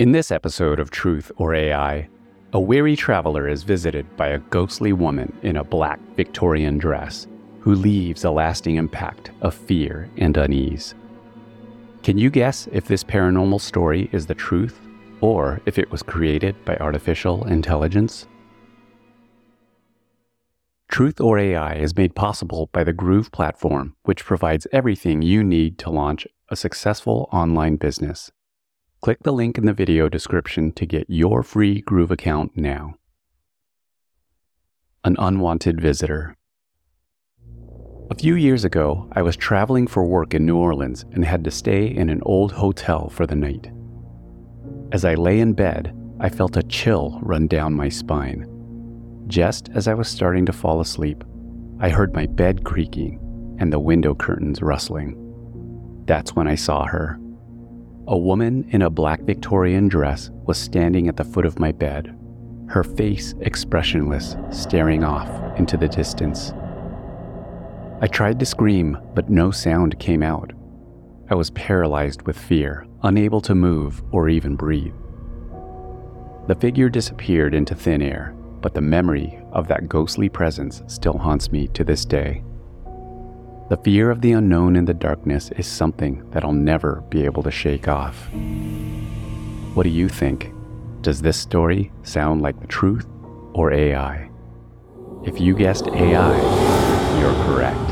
In this episode of Truth or AI, a weary traveler is visited by a ghostly woman in a black Victorian dress who leaves a lasting impact of fear and unease. Can you guess if this paranormal story is the truth or if it was created by artificial intelligence? Truth or AI is made possible by the Groove platform, which provides everything you need to launch a successful online business. Click the link in the video description to get your free Groove account now. An unwanted visitor. A few years ago, I was traveling for work in New Orleans and had to stay in an old hotel for the night. As I lay in bed, I felt a chill run down my spine. Just as I was starting to fall asleep, I heard my bed creaking and the window curtains rustling. That's when I saw her. A woman in a black Victorian dress was standing at the foot of my bed, her face expressionless, staring off into the distance. I tried to scream, but no sound came out. I was paralyzed with fear, unable to move or even breathe. The figure disappeared into thin air, but the memory of that ghostly presence still haunts me to this day. The fear of the unknown and the darkness is something that I'll never be able to shake off. What do you think? Does this story sound like the truth or AI? If you guessed AI, you're correct.